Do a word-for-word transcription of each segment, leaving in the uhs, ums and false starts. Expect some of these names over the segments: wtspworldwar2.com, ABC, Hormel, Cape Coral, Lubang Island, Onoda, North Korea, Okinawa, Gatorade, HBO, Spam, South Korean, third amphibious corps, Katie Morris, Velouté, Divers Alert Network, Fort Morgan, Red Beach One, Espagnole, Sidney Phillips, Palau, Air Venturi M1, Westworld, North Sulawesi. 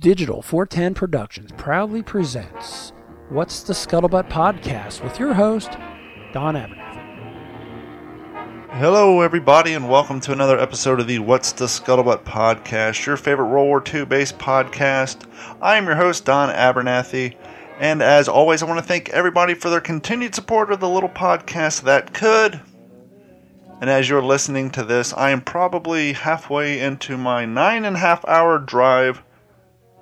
Digital four ten Productions proudly presents What's the Scuttlebutt Podcast with your host, Don Abernathy. Hello, everybody, and welcome to another episode of the What's the Scuttlebutt Podcast, your favorite World War Two-based podcast. I am your host, Don Abernathy, and as always, I want to thank everybody for their continued support of the little podcast that could. And as you're listening to this, I am probably halfway into my nine and a half hour drive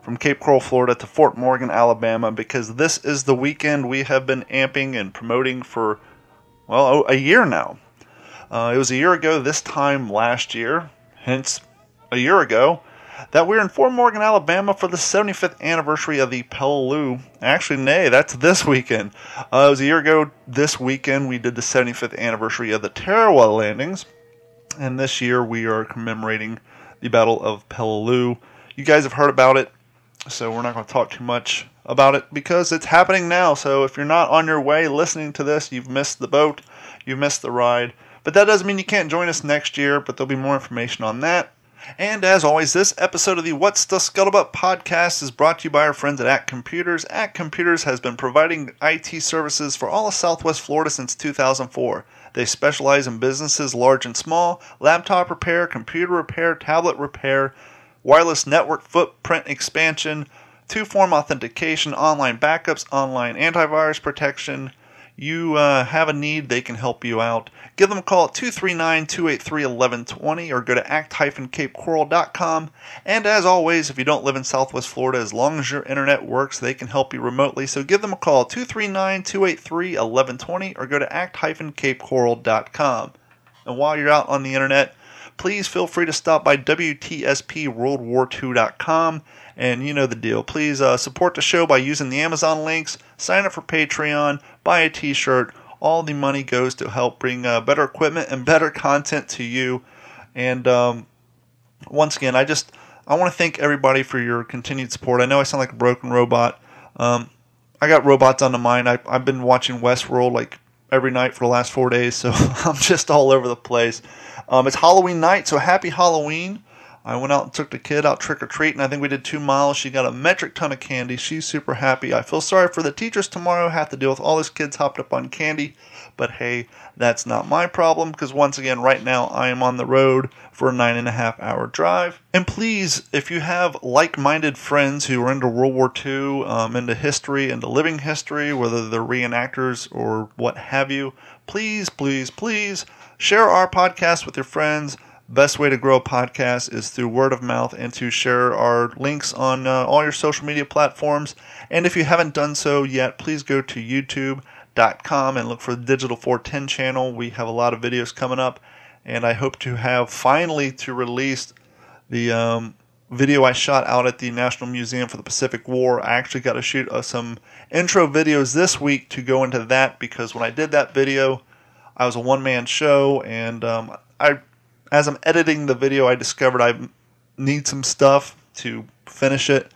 from Cape Coral, Florida to Fort Morgan, Alabama, because this is the weekend we have been amping and promoting for, well, a year now. Uh, it was a year ago this time last year, hence a year ago, that we're in Fort Morgan, Alabama for the seventy-fifth anniversary of the Peleliu. Actually, nay, that's this weekend. Uh, it was a year ago this weekend we did the seventy-fifth anniversary of the Tarawa landings, and this year we are commemorating the Battle of Peleliu. You guys have heard about it. So we're not going to talk too much about it because it's happening now. So if you're not on your way listening to this, you've missed the boat, you missed the ride. But that doesn't mean you can't join us next year, but there'll be more information on that. And as always, this episode of the What's the Scuttlebutt Podcast is brought to you by our friends at At Computers. At Computers has been providing I T services for all of Southwest Florida since two thousand four. They specialize in businesses large and small, laptop repair, computer repair, tablet repair, wireless network footprint expansion, two-form authentication, online backups, online antivirus protection. You uh, have a need, they can help you out. Give them a call at two three nine, two eight three, one one two zero or go to act dash cape coral dot com. And as always, if you don't live in Southwest Florida, as long as your internet works, they can help you remotely. So give them a call at two three nine, two eight three, one one two zero or go to act dash cape coral dot com. And while you're out on the internet, please feel free to stop by w t s p world war two dot com, and you know the deal. Please uh, support the show by using the Amazon links, sign up for Patreon, buy a t-shirt. All the money goes to help bring uh, better equipment and better content to you. And um, once again, I just I want to thank everybody for your continued support. I know I sound like a broken robot. Um, I got robots on the mind. I, I've been watching Westworld like every night for the last four days, so I'm just all over the place. Um, it's Halloween night, so happy Halloween. I went out and took the kid out trick-or-treating. I think we did two miles. She got a metric ton of candy. She's super happy. I feel sorry for the teachers tomorrow. Have to deal with all these kids hopped up on candy. But hey, that's not my problem because, once again, right now I am on the road for a nine and a half hour drive. And please, if you have like-minded friends who are into World War Two, um, into history, into living history, whether they're reenactors or what have you, please, please, please share our podcast with your friends. Best way to grow a podcast is through word of mouth and to share our links on uh, all your social media platforms. And if you haven't done so yet, please go to youtube dot com and look for the Digital four ten channel. We have a lot of videos coming up, and I hope to have finally to release the um, video I shot out at the National Museum for the Pacific War. I actually got to shoot uh, some intro videos this week to go into that because when I did that video, I was a one-man show, and um, I... As I'm editing the video, I discovered I need some stuff to finish it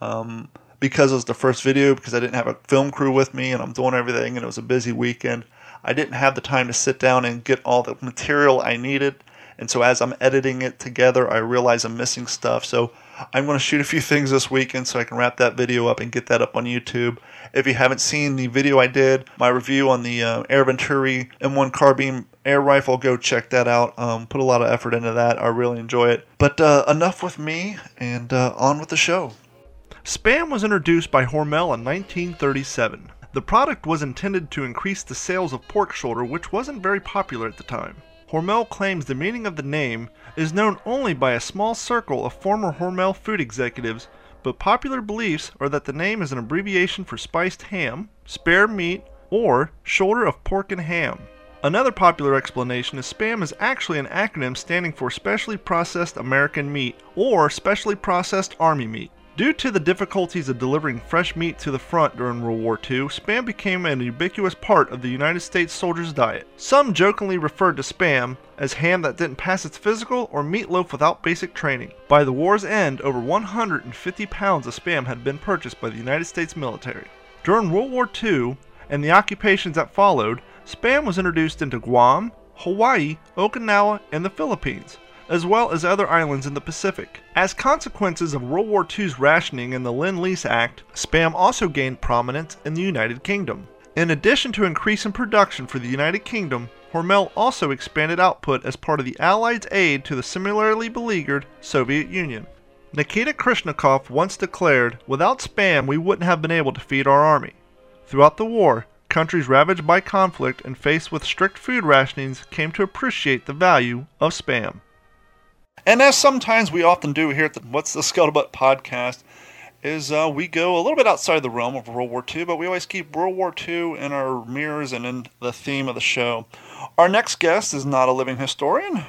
um, because it was the first video, because I didn't have a film crew with me, and I'm doing everything, and it was a busy weekend. I didn't have the time to sit down and get all the material I needed, and so as I'm editing it together, I realize I'm missing stuff. So I'm going to shoot a few things this weekend so I can wrap that video up and get that up on YouTube. If you haven't seen the video I did, my review on the uh, Air Venturi M one carbine air rifle, go check that out. Um, put a lot of effort into that. I really enjoy it. But uh, enough with me, and uh, on with the show. Spam was introduced by Hormel in nineteen thirty-seven. The product was intended to increase the sales of pork shoulder, which wasn't very popular at the time. Hormel claims the meaning of the name is known only by a small circle of former Hormel food executives, but popular beliefs are that the name is an abbreviation for spiced ham, spare meat, or shoulder of pork and ham. Another popular explanation is Spam is actually an acronym standing for Specially Processed American Meat or Specially Processed Army Meat. Due to the difficulties of delivering fresh meat to the front during World War Two, Spam became an ubiquitous part of the United States soldiers' diet. Some jokingly referred to Spam as ham that didn't pass its physical or meatloaf without basic training. By the war's end, over one hundred fifty pounds of Spam had been purchased by the United States military. During World War Two and the occupations that followed, Spam was introduced into Guam, Hawaii, Okinawa, and the Philippines. as well as other islands in the Pacific. As consequences of World War two's rationing and the Lend-Lease Act, Spam also gained prominence in the United Kingdom. In addition to increasing production for the United Kingdom, Hormel also expanded output as part of the Allied aid to the similarly beleaguered Soviet Union. Nikita Khrushchev once declared, "Without Spam we wouldn't have been able to feed our army." Throughout the war, countries ravaged by conflict and faced with strict food rationings came to appreciate the value of Spam. And as sometimes we often do here at the What's the Scuttlebutt podcast, is uh, we go a little bit outside the realm of World War two, but we always keep World War two in our mirrors and in the theme of the show. Our next guest is not a living historian.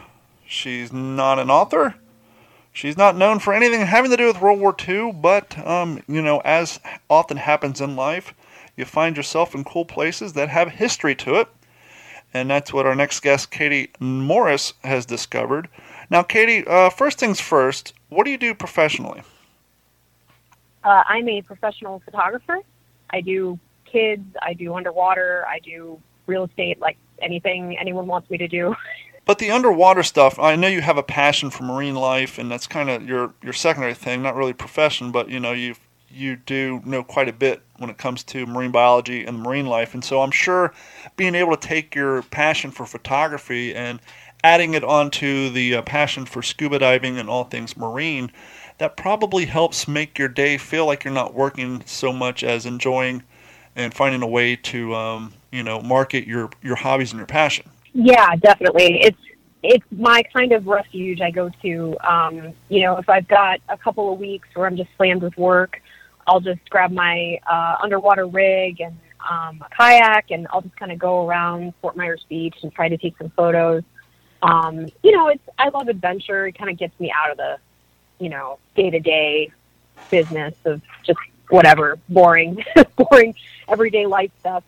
She's not an author. She's not known for anything having to do with World War two, but, um, you know, as often happens in life, you find yourself in cool places that have history to it. And that's what our next guest, Katie Morris, has discovered. Now, Katie, uh, first things first, what do you do professionally? Uh, I'm a professional photographer. I do kids, I do underwater, I do real estate, like anything anyone wants me to do. But the underwater stuff, I know you have a passion for marine life, and that's kind of your, your secondary thing, not really profession, but you know, you you do know quite a bit when it comes to marine biology and marine life. And so I'm sure being able to take your passion for photography and adding it onto the uh, passion for scuba diving and all things marine, that probably helps make your day feel like you're not working so much as enjoying and finding a way to, um, you know, market your, your hobbies and your passion. Yeah, definitely. It's it's my kind of refuge I go to. Um, you know, if I've got a couple of weeks where I'm just slammed with work, I'll just grab my uh, underwater rig and um, a kayak, and I'll just kind of go around Fort Myers Beach and try to take some photos. Um, you know, it's I love adventure. It kind of gets me out of the, you know, day-to-day business of just whatever, boring, boring everyday life stuff.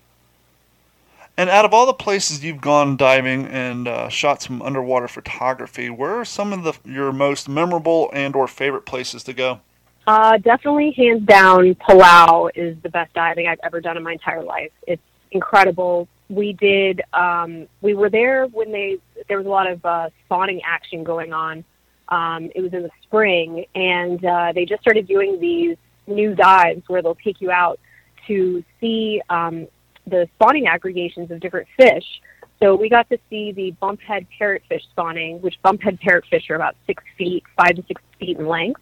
And out of all the places you've gone diving and uh, shot some underwater photography, where are some of the, your most memorable and or favorite places to go? Uh, definitely, hands down, Palau is the best diving I've ever done in my entire life. It's incredible. We did, um, we were there when they, there was a lot of uh, spawning action going on. Um, it was in the spring, and uh, they just started doing these new dives where they'll take you out to see um the spawning aggregations of different fish. So we got to see the bumphead parrotfish spawning, which bumphead parrotfish are about six feet, five to six feet in length.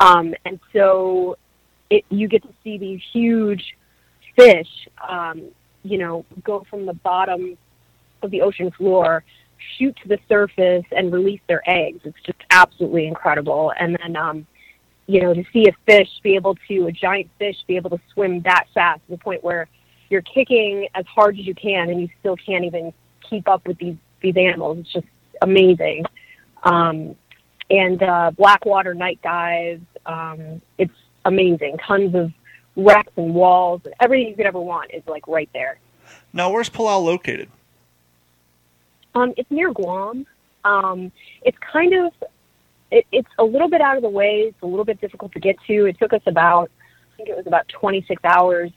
Um, and so it, you get to see these huge fish, um, you know, go from the bottom of the ocean floor, shoot to the surface, and release their eggs. It's just absolutely incredible. And then, um, you know, to see a fish be able to, a giant fish be able to swim that fast to the point where you're kicking as hard as you can, and you still can't even keep up with these, these animals. It's just amazing. Um, and uh, blackwater night dives, um, it's amazing. Tons of wrecks and walls. Everything you could ever want is, like, right there. Now, where's Palau located? Um, it's near Guam. Um, it's kind of it, – it's a little bit out of the way. It's a little bit difficult to get to. It took us about – I think it was about twenty-six hours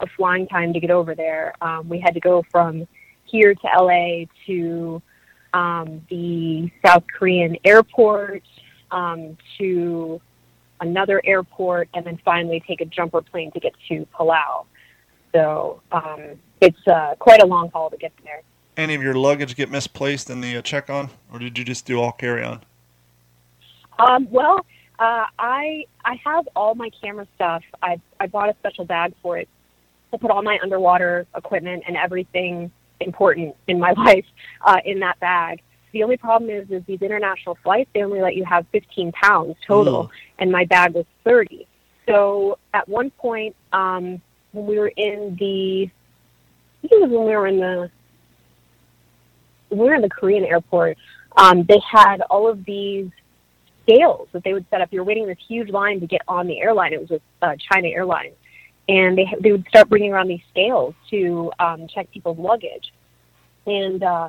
of flying time to get over there. Um, we had to go from here to L A to um, the South Korean airport, um, to another airport, and then finally take a jumper plane to get to Palau. So um, it's uh, quite a long haul to get there. Any of your luggage get misplaced in the uh, check-on, or did you just do all carry-on? Um, well, uh, I I have all my camera stuff. I I bought a special bag for it. I put all my underwater equipment and everything important in my life uh, in that bag. The only problem is, is these international flights, they only let you have fifteen pounds total, mm. and my bag was thirty. So at one point, um, when we were in the, I think it was when we were in the, when we were in the Korean airport, um, they had all of these scales that they would set up. You're waiting this huge line to get on the airline. It was with uh, China Airlines. And they they would start bringing around these scales to um, check people's luggage. And uh,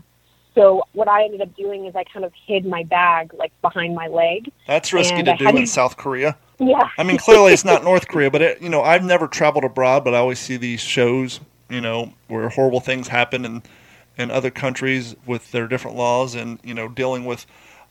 so what I ended up doing is I kind of hid my bag, like, behind my leg. That's risky to do in South Korea. Yeah. I mean, clearly it's not North Korea, but, it, you know, I've never traveled abroad, but I always see these shows, you know, where horrible things happen in, in other countries with their different laws and, you know, dealing with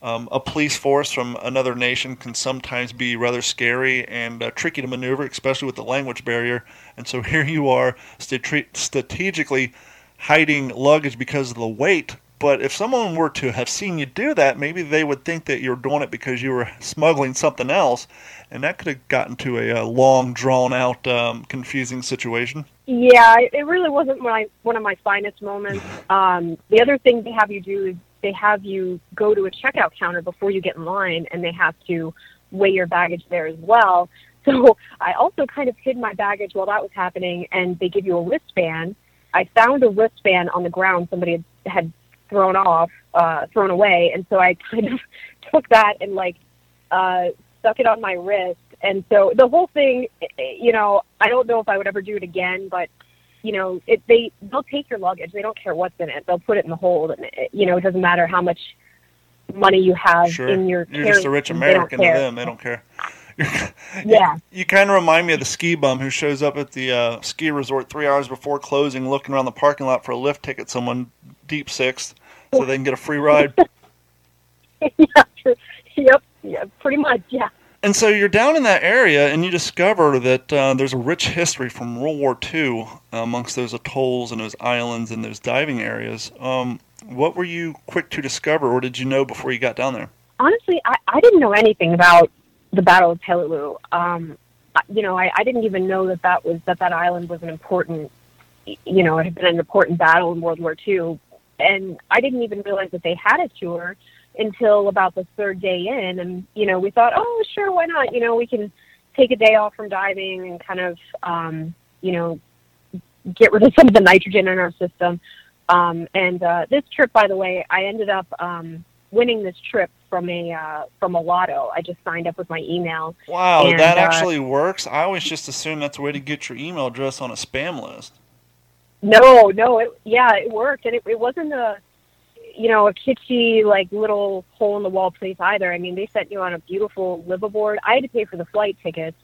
Um, a police force from another nation can sometimes be rather scary and uh, tricky to maneuver, especially with the language barrier. And so here you are st- strategically hiding luggage because of the weight. But if someone were to have seen you do that, maybe they would think that you're doing it because you were smuggling something else. And that could have gotten to a, a long, drawn-out, um, confusing situation. Yeah, it really wasn't my, one of my finest moments. Um, the other thing they have you do is they have you go to a checkout counter before you get in line, and they have to weigh your baggage there as well. So I also kind of hid my baggage while that was happening, and they give you a wristband. I found a wristband on the ground somebody had, had thrown off, uh, thrown away, and so I kind of took that and, like, uh, stuck it on my wrist. And so the whole thing, you know, I don't know if I would ever do it again, but you know, it, they, they'll take your luggage. They don't care what's in it. They'll put it in the hold. And it, you know, it doesn't matter how much money you have sure. in your carry. You're just a rich American to them. They don't care. Yeah. You, you kind of remind me of the ski bum who shows up at the uh, ski resort three hours before closing, looking around the parking lot for a lift ticket, someone deep sixth, so they can get a free ride. Yeah, yep. Yeah, pretty much. Yeah. And so you're down in that area, and you discover that uh, there's a rich history from World War Two amongst those atolls and those islands and those diving areas. Um, what were you quick to discover, or did you know before you got down there? Honestly, I, I didn't know anything about the Battle of Peleliu. Um, you know, I, I didn't even know that that was that that island was an important, you know, it had been an important battle in World War Two, and I didn't even realize that they had a tour until about the third day in. And, you know, we thought, oh, sure, why not? You know, we can take a day off from diving and kind of, um, you know, get rid of some of the nitrogen in our system. Um, and uh, this trip, by the way, I ended up um, winning this trip from a uh, from a lotto. I just signed up with my email. Wow, and that uh, actually works? I always just assume that's a way to get your email address on a spam list. No, no, it, yeah, it worked. And it, it wasn't a... you know, a kitschy, like, little hole-in-the-wall place either. I mean, they sent you on a beautiful liveaboard. I had to pay for the flight tickets,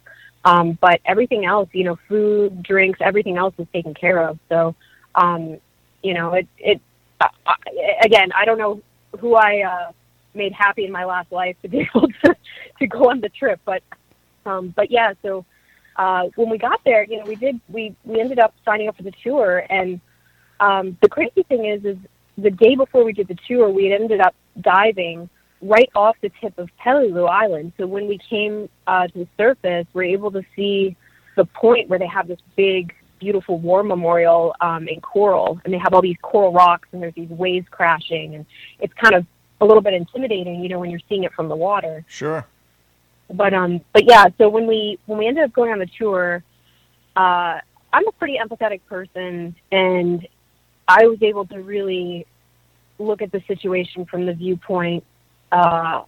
um, but everything else, you know, food, drinks, everything else was taken care of. So, um, you know, it, it uh, I, again, I don't know who I uh, made happy in my last life to be able to, to go on the trip. But, um, but yeah, so uh, when we got there, you know, we did, we, we ended up signing up for the tour. And um, the crazy thing is, is, the day before we did the tour, we had ended up diving right off the tip of Peleliu Island. So when we came uh, to the surface, we were able to see the point where they have this big, beautiful war memorial um, in coral. And they have all these coral rocks, and there's these waves crashing. And it's kind of a little bit intimidating, you know, when you're seeing it from the water. Sure. But, um, but yeah, so when we when we ended up going on the tour, uh, I'm a pretty empathetic person, and I was able to really look at the situation from the viewpoint uh,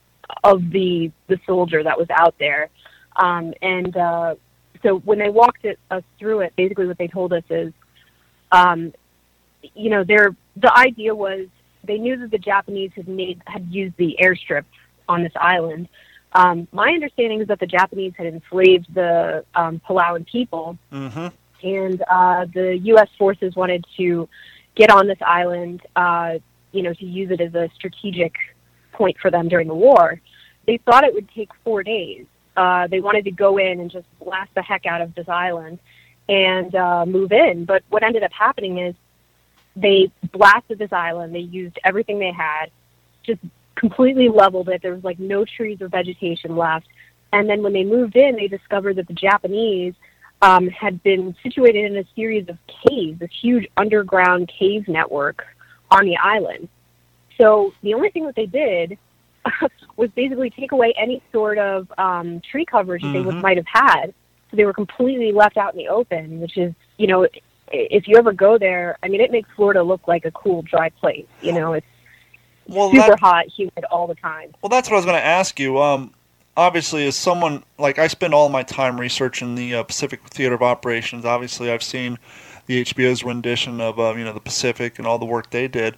of the the soldier that was out there. Um, and uh, so when they walked it, us through it, basically what they told us is, um, you know, their the idea was they knew that the Japanese had, made, had used the airstrip on this island. Um, my understanding is that the Japanese had enslaved the um, Palauan people, mm-hmm. and uh, the U S forces wanted to get on this island, uh, you know, to use it as a strategic point for them during the war. They thought it would take four days. Uh, they wanted to go in and just blast the heck out of this island and uh, move in. But what ended up happening is they blasted this island. They used everything they had, just completely leveled it. There was, like, no trees or vegetation left. And then when they moved in, they discovered that the Japanese Um, had been situated in a series of caves, this huge underground cave network on the island. So the only thing that they did was basically take away any sort of um, tree coverage mm-hmm. that they would, might have had. So they were completely left out in the open, which is, you know, if you ever go there, I mean, it makes Florida look like a cool, dry place. You know, it's well, super that, hot, humid all the time. Well, that's what I was going to ask you. Um Obviously, as someone, like, I spend all my time researching the uh, Pacific Theater of Operations. Obviously, I've seen the H B O's rendition of, uh, you know, the Pacific and all the work they did.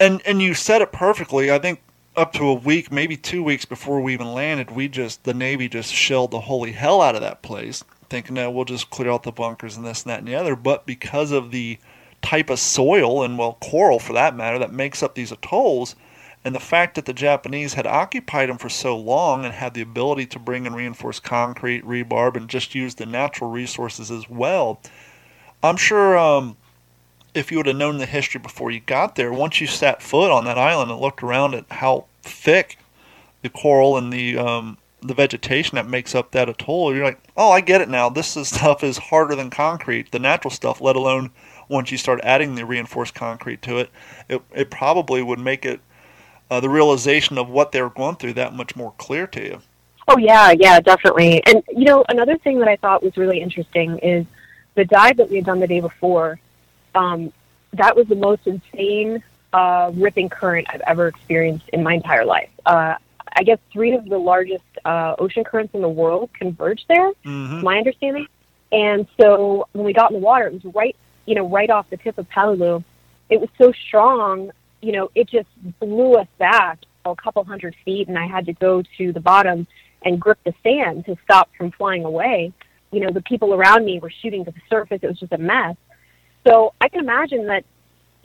And and you said it perfectly. I think up to a week, maybe two weeks before we even landed, we just, the Navy just shelled the holy hell out of that place, thinking, no, we'll just clear out the bunkers and this and that and the other. But because of the type of soil and, well, coral for that matter, that makes up these atolls, And the fact that the Japanese had occupied them for so long and had the ability to bring in reinforced concrete, rebar, and just use the natural resources as well. I'm sure um, if you would have known the history before you got there, once you set foot on that island and looked around at how thick the coral and the um, the vegetation that makes up that atoll, you're like, oh, I get it now. This is, stuff is harder than concrete, the natural stuff, let alone once you start adding the reinforced concrete to it, it, it probably would make it, Uh, the realization of what they were going through that much more clear to you. Oh, yeah, yeah, definitely. And, you know, another thing that I thought was really interesting is the dive that we had done the day before, um, that was the most insane uh, ripping current I've ever experienced in my entire life. Uh, I guess three of the largest uh, ocean currents in the world converged there, mm-hmm. my understanding. And so when we got in the water, it was right, you know, right off the tip of Peleliu. It was so strong, you know, it just blew us back a couple hundred feet, and I had to go to the bottom and grip the sand to stop from flying away. You know, the people around me were shooting to the surface. It was just a mess. So I can imagine that,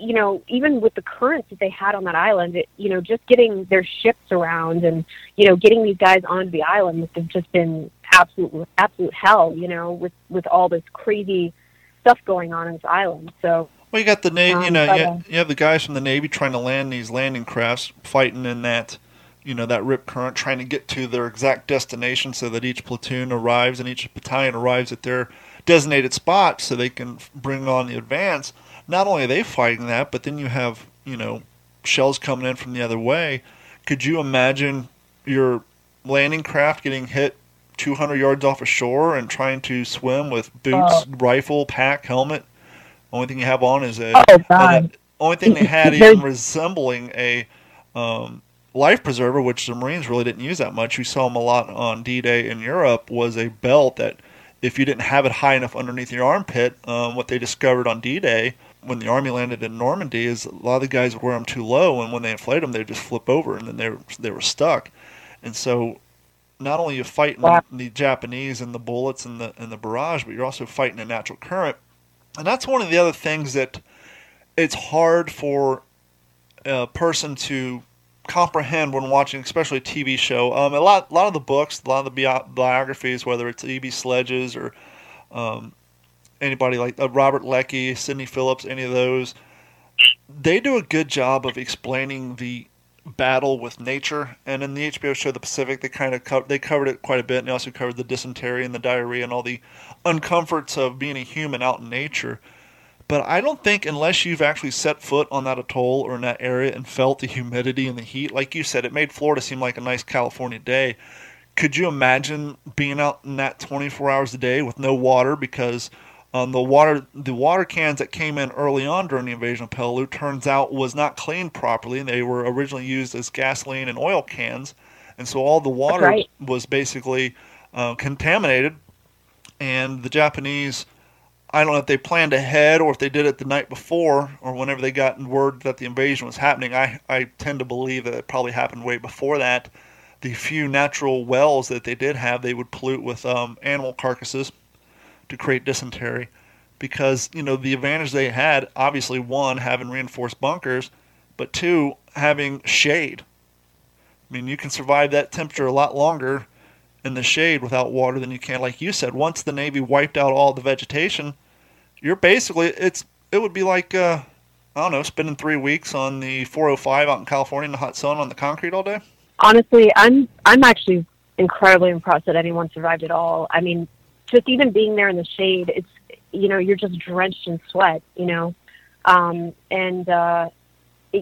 you know, even with the currents that they had on that island, it, you know, just getting their ships around and, you know, getting these guys onto the island must have just been absolute, absolute hell, you know, with, with all this crazy stuff going on in this island. So... Well, you got the Navy, um, you know, but, uh, you have the guys from the Navy trying to land these landing crafts, fighting in that, you know, that rip current, trying to get to their exact destination so that each platoon arrives and each battalion arrives at their designated spot so they can bring on the advance. Not only are they fighting that, but then you have, you know, shells coming in from the other way. Could you imagine your landing craft getting hit two hundred yards off of shore and trying to swim with boots, uh, rifle, pack, helmet? Only thing you have on is a. Oh, God. Only thing they had even resembling a um, life preserver, which the Marines really didn't use that much. You saw them a lot on D-Day in Europe. Was a belt that, if you didn't have it high enough underneath your armpit, um, what they discovered on D-Day when the Army landed in Normandy is a lot of the guys would wear them too low, and when they inflated them, they'd just flip over, and then they were, they were stuck. And so, not only are you fighting wow. the Japanese and the bullets and the and the barrage, but you're also fighting a natural current. And that's one of the other things that it's hard for a person to comprehend when watching, especially a T V show. Um, a lot, a lot of the books, a lot of the bi- biographies, whether it's E B. Sledge's or um, anybody like uh, Robert Leckie, Sidney Phillips, any of those, they do a good job of explaining the battle with nature. And in the H B O show The Pacific, they kind of co- they covered it quite a bit, and they also covered the dysentery and the diarrhea and all the uncomforts of being a human out in nature. But I don't think, unless you've actually set foot on that atoll or in that area and felt the humidity and the heat, like you said, it made Florida seem like a nice California day. Could you imagine being out in that twenty-four hours a day with no water? Because Um, the water the water cans that came in early on during the invasion of Peleliu, turns out, was not cleaned properly. They were originally used as gasoline and oil cans, and so all the water right. was basically uh, contaminated. And the Japanese, I don't know if they planned ahead or if they did it the night before or whenever they got word that the invasion was happening. I, I tend to believe that it probably happened way before that. The few natural wells that they did have, they would pollute with um, animal carcasses to create dysentery, because, you know, the advantage they had, obviously, one, having reinforced bunkers, but two, having shade. I mean, you can survive that temperature a lot longer in the shade without water than you can, like you said. Once the Navy wiped out all the vegetation, you're basically, it's it would be like, uh, I don't know, spending three weeks on the four oh five out in California in the hot sun on the concrete all day. Honestly, I'm I'm actually incredibly impressed that anyone survived at all. I mean, just even being there in the shade, it's, you know, you're just drenched in sweat, you know? Um, and, uh,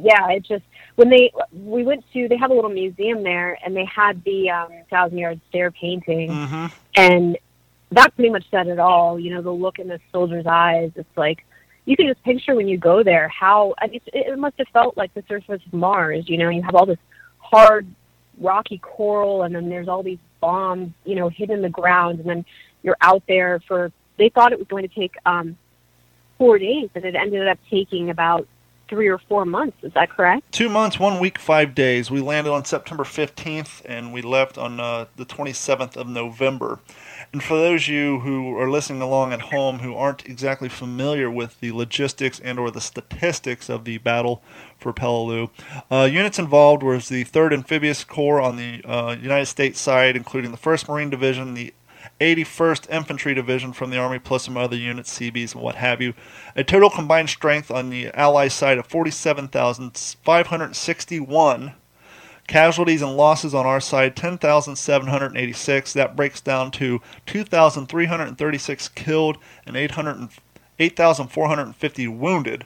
yeah, it just, when they, we went to, they have a little museum there, and they had the um, Thousand Yard Stare painting. Mm-hmm. And that pretty much said it all, you know, the look in the soldier's eyes. It's like, you can just picture when you go there how, I mean, it, it must have felt like the surface of Mars, you know? You have all this hard, rocky coral, and then there's all these bombs, you know, hidden in the ground, and then you're out there for, they thought it was going to take um, four days, and it ended up taking about three or four months. Is that correct? Two months, one week, five days. We landed on September fifteenth, and we left on uh, the twenty-seventh of November. And for those of you who are listening along at home who aren't exactly familiar with the logistics and or the statistics of the battle for Peleliu, uh, units involved was the third Amphibious Corps on the uh, United States side, including the first Marine Division, the eighty-first Infantry Division from the Army, plus some other units, C Bs and what have you. A total combined strength on the Allies side of forty-seven thousand five hundred sixty-one. Casualties and losses on our side, ten thousand seven hundred eighty-six. That breaks down to two thousand three hundred thirty-six killed and eight thousand four hundred fifty wounded.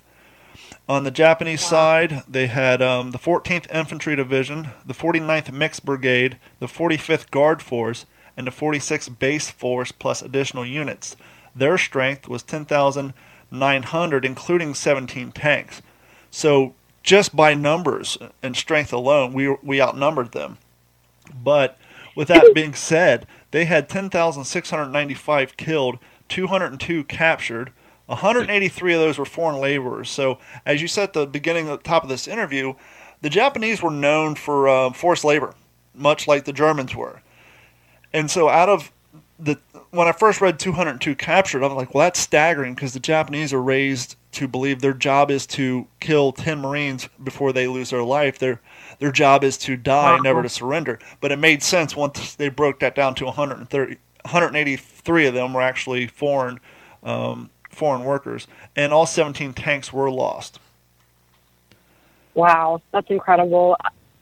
On the Japanese wow. side, they had um, the fourteenth Infantry Division, the forty-ninth Mixed Brigade, the forty-fifth Guard Force, and the forty-sixth Base Force plus additional units. Their strength was ten thousand nine hundred, including seventeen tanks. So just by numbers and strength alone, we we outnumbered them. But with that being said, they had ten thousand six hundred ninety-five killed, two hundred two captured. one hundred eighty-three of those were foreign laborers. So as you said at the beginning, at the top of this interview, the Japanese were known for uh, forced labor, much like the Germans were. And so out of the when I first read two hundred two captured, I'm like, well, that's staggering because the Japanese are raised to believe their job is to kill ten Marines before they lose their life. Their their job is to die, wow. never to surrender. But it made sense once they broke that down to one hundred thirty, one hundred eighty-three of them were actually foreign um, foreign workers, and all seventeen tanks were lost. Wow, that's incredible.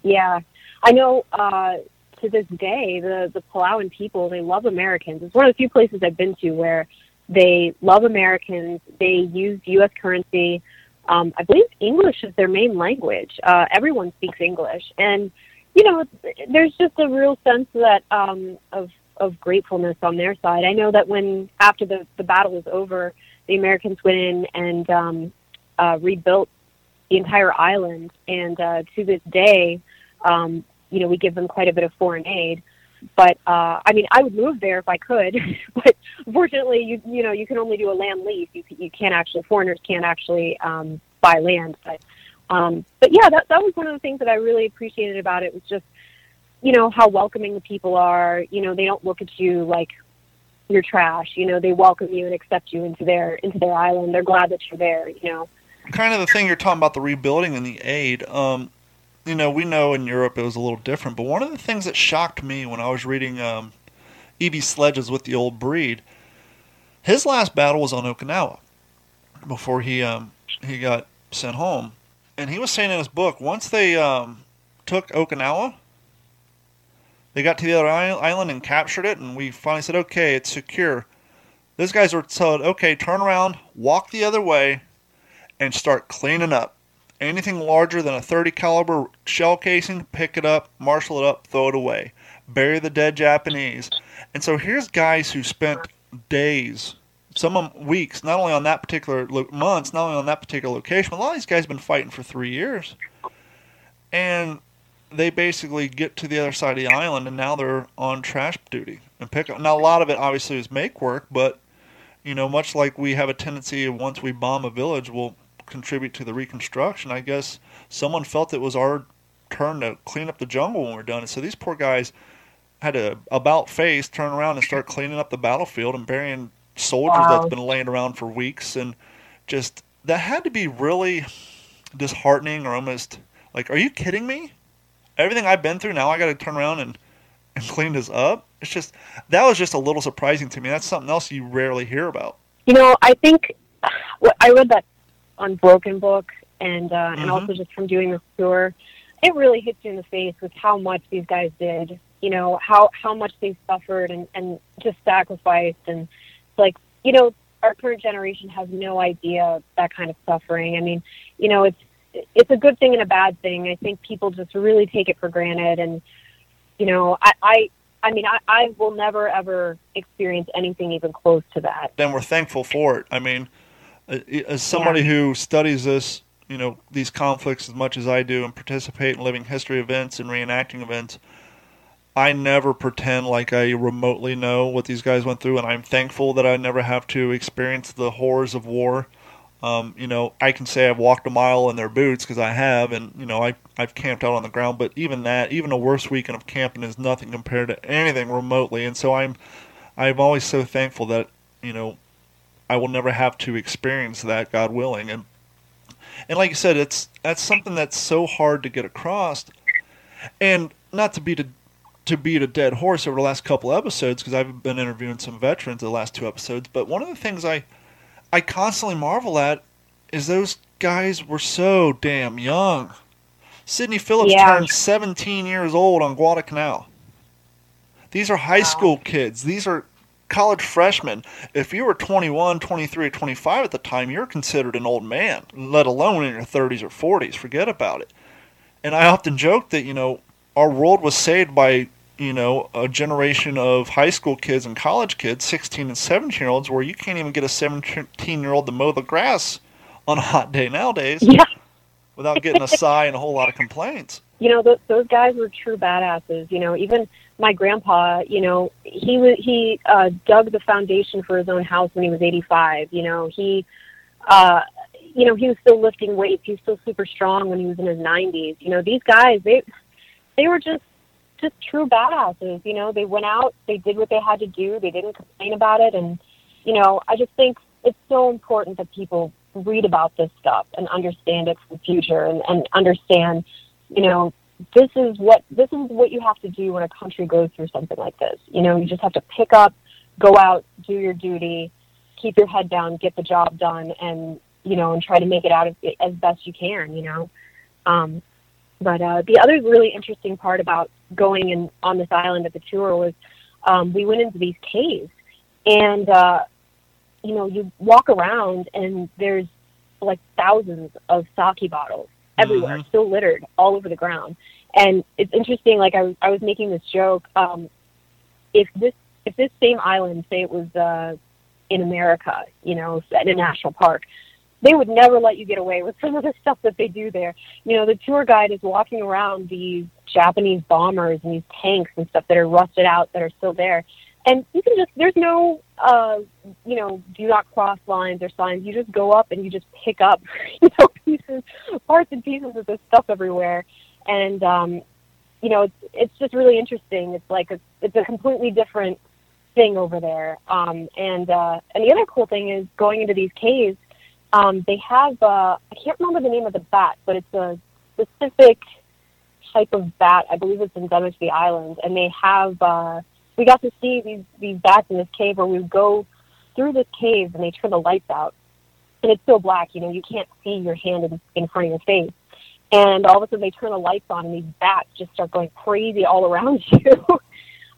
Yeah, I know. Uh, to this day, the the Palauan people, they love Americans. It's one of the few places I've been to where they love Americans. They use U S currency. Um, I believe English is their main language. Uh, everyone speaks English. And, you know, there's just a real sense that um, of of gratefulness on their side. I know that when, after the, the battle was over, the Americans went in and um, uh, rebuilt the entire island. And uh, to this day, um, you know, we give them quite a bit of foreign aid. But, uh, I mean, I would move there if I could, but unfortunately, you you know, you can only do a land lease. You you can't actually, foreigners can't actually um, buy land. But, um, but yeah, that that was one of the things that I really appreciated about it was just, you know, how welcoming the people are. You know, they don't look at you like you're trash. You know, they welcome you and accept you into their, into their island. They're glad that you're there, you know. Kind of the thing you're talking about, the rebuilding and the aid, um, you know, we know in Europe it was a little different, but one of the things that shocked me when I was reading um, E B Sledge's With the Old Breed, his last battle was on Okinawa before he um, he got sent home. And he was saying in his book, once they um, took Okinawa, they got to the other island and captured it, and we finally said, okay, it's secure. Those guys were told, okay, turn around, walk the other way, and start cleaning up. Anything larger than a thirty caliber shell casing, pick it up, marshal it up, throw it away. Bury the dead Japanese. And so here's guys who spent days, some of them weeks, not only on that particular lo- months, not only on that particular location, but a lot of these guys have been fighting for three years. And they basically get to the other side of the island, and now they're on trash duty and pick up. Now a lot of it obviously is make work, but you know, much like we have a tendency of once we bomb a village, we'll contribute to the reconstruction. I guess someone felt it was our turn to clean up the jungle when we're done, and so these poor guys had to about face, turn around, and start cleaning up the battlefield and burying soldiers wow. that's been laying around for weeks. And just that had to be really disheartening, or almost like, are you kidding me? Everything I've been through, now I got to turn around and and clean this up. It's just, that was just a little surprising to me. That's something else you rarely hear about. You know, I think I read that on Broken Book, and uh, mm-hmm. and also just from doing this tour, it really hits you in the face with how much these guys did, you know, how, how much they suffered and, and just sacrificed. And it's like, you know, our current generation has no idea that kind of suffering. I mean, you know, it's, it's a good thing and a bad thing. I think people just really take it for granted. And, you know, I, I, I mean, I, I will never ever experience anything even close to that. Then we're thankful for it. I mean, as somebody yeah. who studies this, you know, these conflicts as much as I do and participate in living history events and reenacting events, I never pretend like I remotely know what these guys went through, and I'm thankful that I never have to experience the horrors of war. Um, you know, I can say I've walked a mile in their boots because I have, and, you know, I, I've camped out on the ground. But even that, even a worse weekend of camping is nothing compared to anything remotely. And so I'm I'm always so thankful that, you know, I will never have to experience that, God willing. And and like you said, it's that's something that's so hard to get across. And not to beat a, to beat a dead horse over the last couple episodes, because I've been interviewing some veterans the last two episodes, but one of the things I... I constantly marvel at is those guys were so damn young. Sidney Phillips yeah. turned seventeen years old on Guadalcanal. These are high wow. school kids. These are college freshmen. If you were twenty-one, twenty-three, or twenty-five at the time, you're considered an old man, let alone in your thirties or forties. Forget about it. And I often joke that, you know, our world was saved by, you know, a generation of high school kids and college kids, sixteen and seventeen-year-olds, where you can't even get a seventeen-year-old to mow the grass on a hot day nowadays yeah. without getting a sigh and a whole lot of complaints. You know, those, those guys were true badasses. You know, even my grandpa, you know, he was, he uh, dug the foundation for his own house when he was eighty-five. You know, he, uh, you know, he was still lifting weights. He was still super strong when he was in his nineties. You know, these guys, they, they were just, just true badasses. You know, they went out, they did what they had to do, they didn't complain about it. And, you know, I just think it's so important that people read about this stuff and understand it for the future, and, and understand, you know, this is what this is what you have to do when a country goes through something like this. You know, you just have to pick up, go out, do your duty, keep your head down, get the job done, and, you know, and try to make it out as, as best you can, you know. Um, But uh, the other really interesting part about going in, on this island at the tour was um, we went into these caves. And, uh, you know, you walk around and there's like thousands of sake bottles everywhere, mm-hmm. still littered all over the ground. And it's interesting, like I, I was making this joke, um, if this if this same island, say it was uh, in America, you know, in a national park, they would never let you get away with some of the stuff that they do there. You know, the tour guide is walking around these Japanese bombers and these tanks and stuff that are rusted out that are still there. And you can just, there's no, uh, you know, do not cross lines or signs. You just go up and you just pick up, you know, pieces, parts and pieces of this stuff everywhere. And, um, you know, it's, it's just really interesting. It's like, a, it's a completely different thing over there. Um, and, uh, and the other cool thing is going into these caves. Um, they have, uh, I can't remember the name of the bat, but it's a specific type of bat. I believe it's endemic to the island. And they have, uh, we got to see these, these bats in this cave where we go through this cave and they turn the lights out. And it's still black, you know, you can't see your hand in, in front of your face. And all of a sudden they turn the lights on and these bats just start going crazy all around you.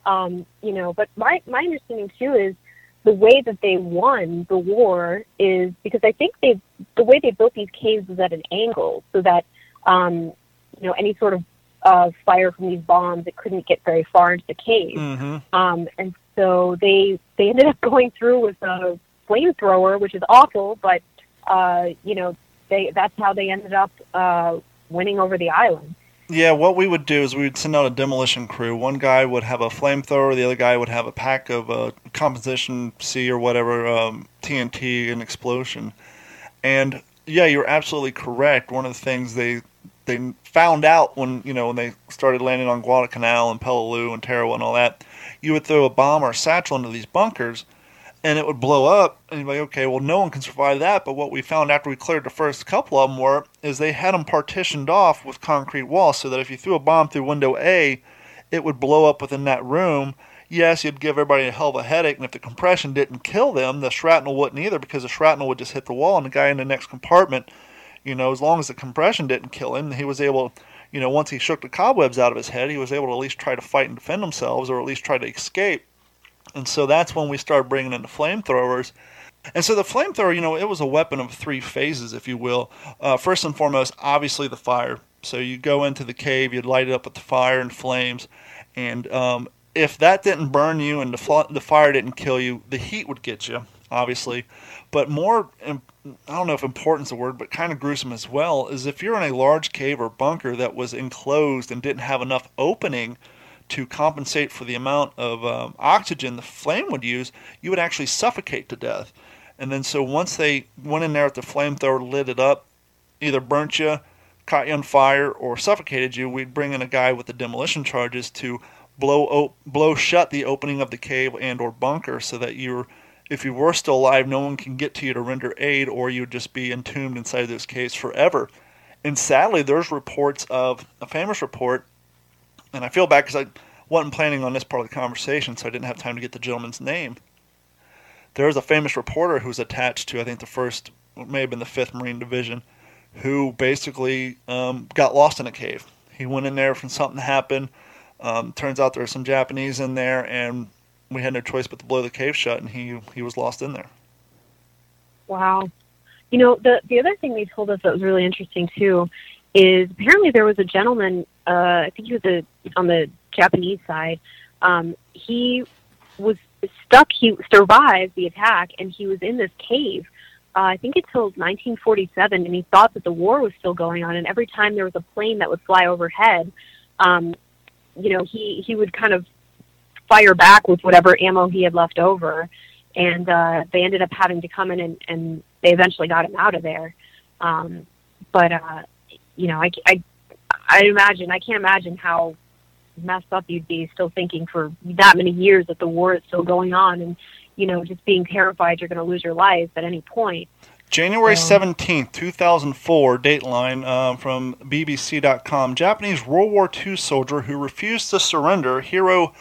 um, you know, but my, my understanding too is, the way that they won the war is because I think they, the way they built these caves was at an angle so that, um, you know, any sort of uh, fire from these bombs, it couldn't get very far into the cave. Mm-hmm. Um, and so they they ended up going through with a flamethrower, which is awful, but, uh, you know, they that's how they ended up uh, winning over the island. Yeah, what we would do is we would send out a demolition crew. One guy would have a flamethrower. The other guy would have a pack of uh, composition C or whatever, um, T N T and explosion. And, yeah, you're absolutely correct. One of the things they they found out when, you know, when they started landing on Guadalcanal and Peleliu and Tarawa and all that, you would throw a bomb or a satchel into these bunkers, and it would blow up, and you'd be like, okay, well, no one can survive that. But what we found after we cleared the first couple of them were, is they had them partitioned off with concrete walls so that if you threw a bomb through window A, it would blow up within that room. Yes, you'd give everybody a hell of a headache, and if the compression didn't kill them, the shrapnel wouldn't either, because the shrapnel would just hit the wall, and the guy in the next compartment, you know, as long as the compression didn't kill him, he was able, you know, once he shook the cobwebs out of his head, he was able to at least try to fight and defend themselves, or at least try to escape. And so that's when we started bringing in the flamethrowers. And so the flamethrower, you know, it was a weapon of three phases, if you will. Uh, first and foremost, obviously the fire. So you go into the cave, you'd light it up with the fire and flames. And um, if that didn't burn you and the, fl- the fire didn't kill you, the heat would get you, obviously. But more, I don't know if important's the word, but kind of gruesome as well, is if you're in a large cave or bunker that was enclosed and didn't have enough opening to compensate for the amount of um, oxygen the flame would use, you would actually suffocate to death. And then so once they went in there with the flamethrower, lit it up, either burnt you, caught you on fire, or suffocated you, we'd bring in a guy with the demolition charges to blow op- blow shut the opening of the cave and or bunker so that you're, if you were still alive, no one can get to you to render aid, or you'd just be entombed inside those caves forever. And sadly, there's reports of, a famous report, and I feel bad because I wasn't planning on this part of the conversation, so I didn't have time to get the gentleman's name. There was a famous reporter who was attached to, I think, the first, may have been the fifth Marine Division, who basically um, got lost in a cave. He went in there, from something happened. Um, turns out there were some Japanese in there, and we had no choice but to blow the cave shut, and he, he was lost in there. Wow. You know, the, the other thing they told us that was really interesting, too, is apparently there was a gentleman, uh, I think he was a, on the Japanese side, um, he was stuck, he survived the attack, and he was in this cave, uh, I think until nineteen forty-seven, and he thought that the war was still going on, and every time there was a plane that would fly overhead, um, you know, he, he would kind of fire back with whatever ammo he had left over, and uh, they ended up having to come in, and, and they eventually got him out of there. Um, but, uh, you know, I, I, I imagine, I can't imagine how messed up you'd be still thinking for that many years that the war is still going on, and, you know, just being terrified you're going to lose your life at any point. January seventeenth, two thousand four, Dateline uh, from B B C dot com. Japanese World War Two soldier who refused to surrender, hero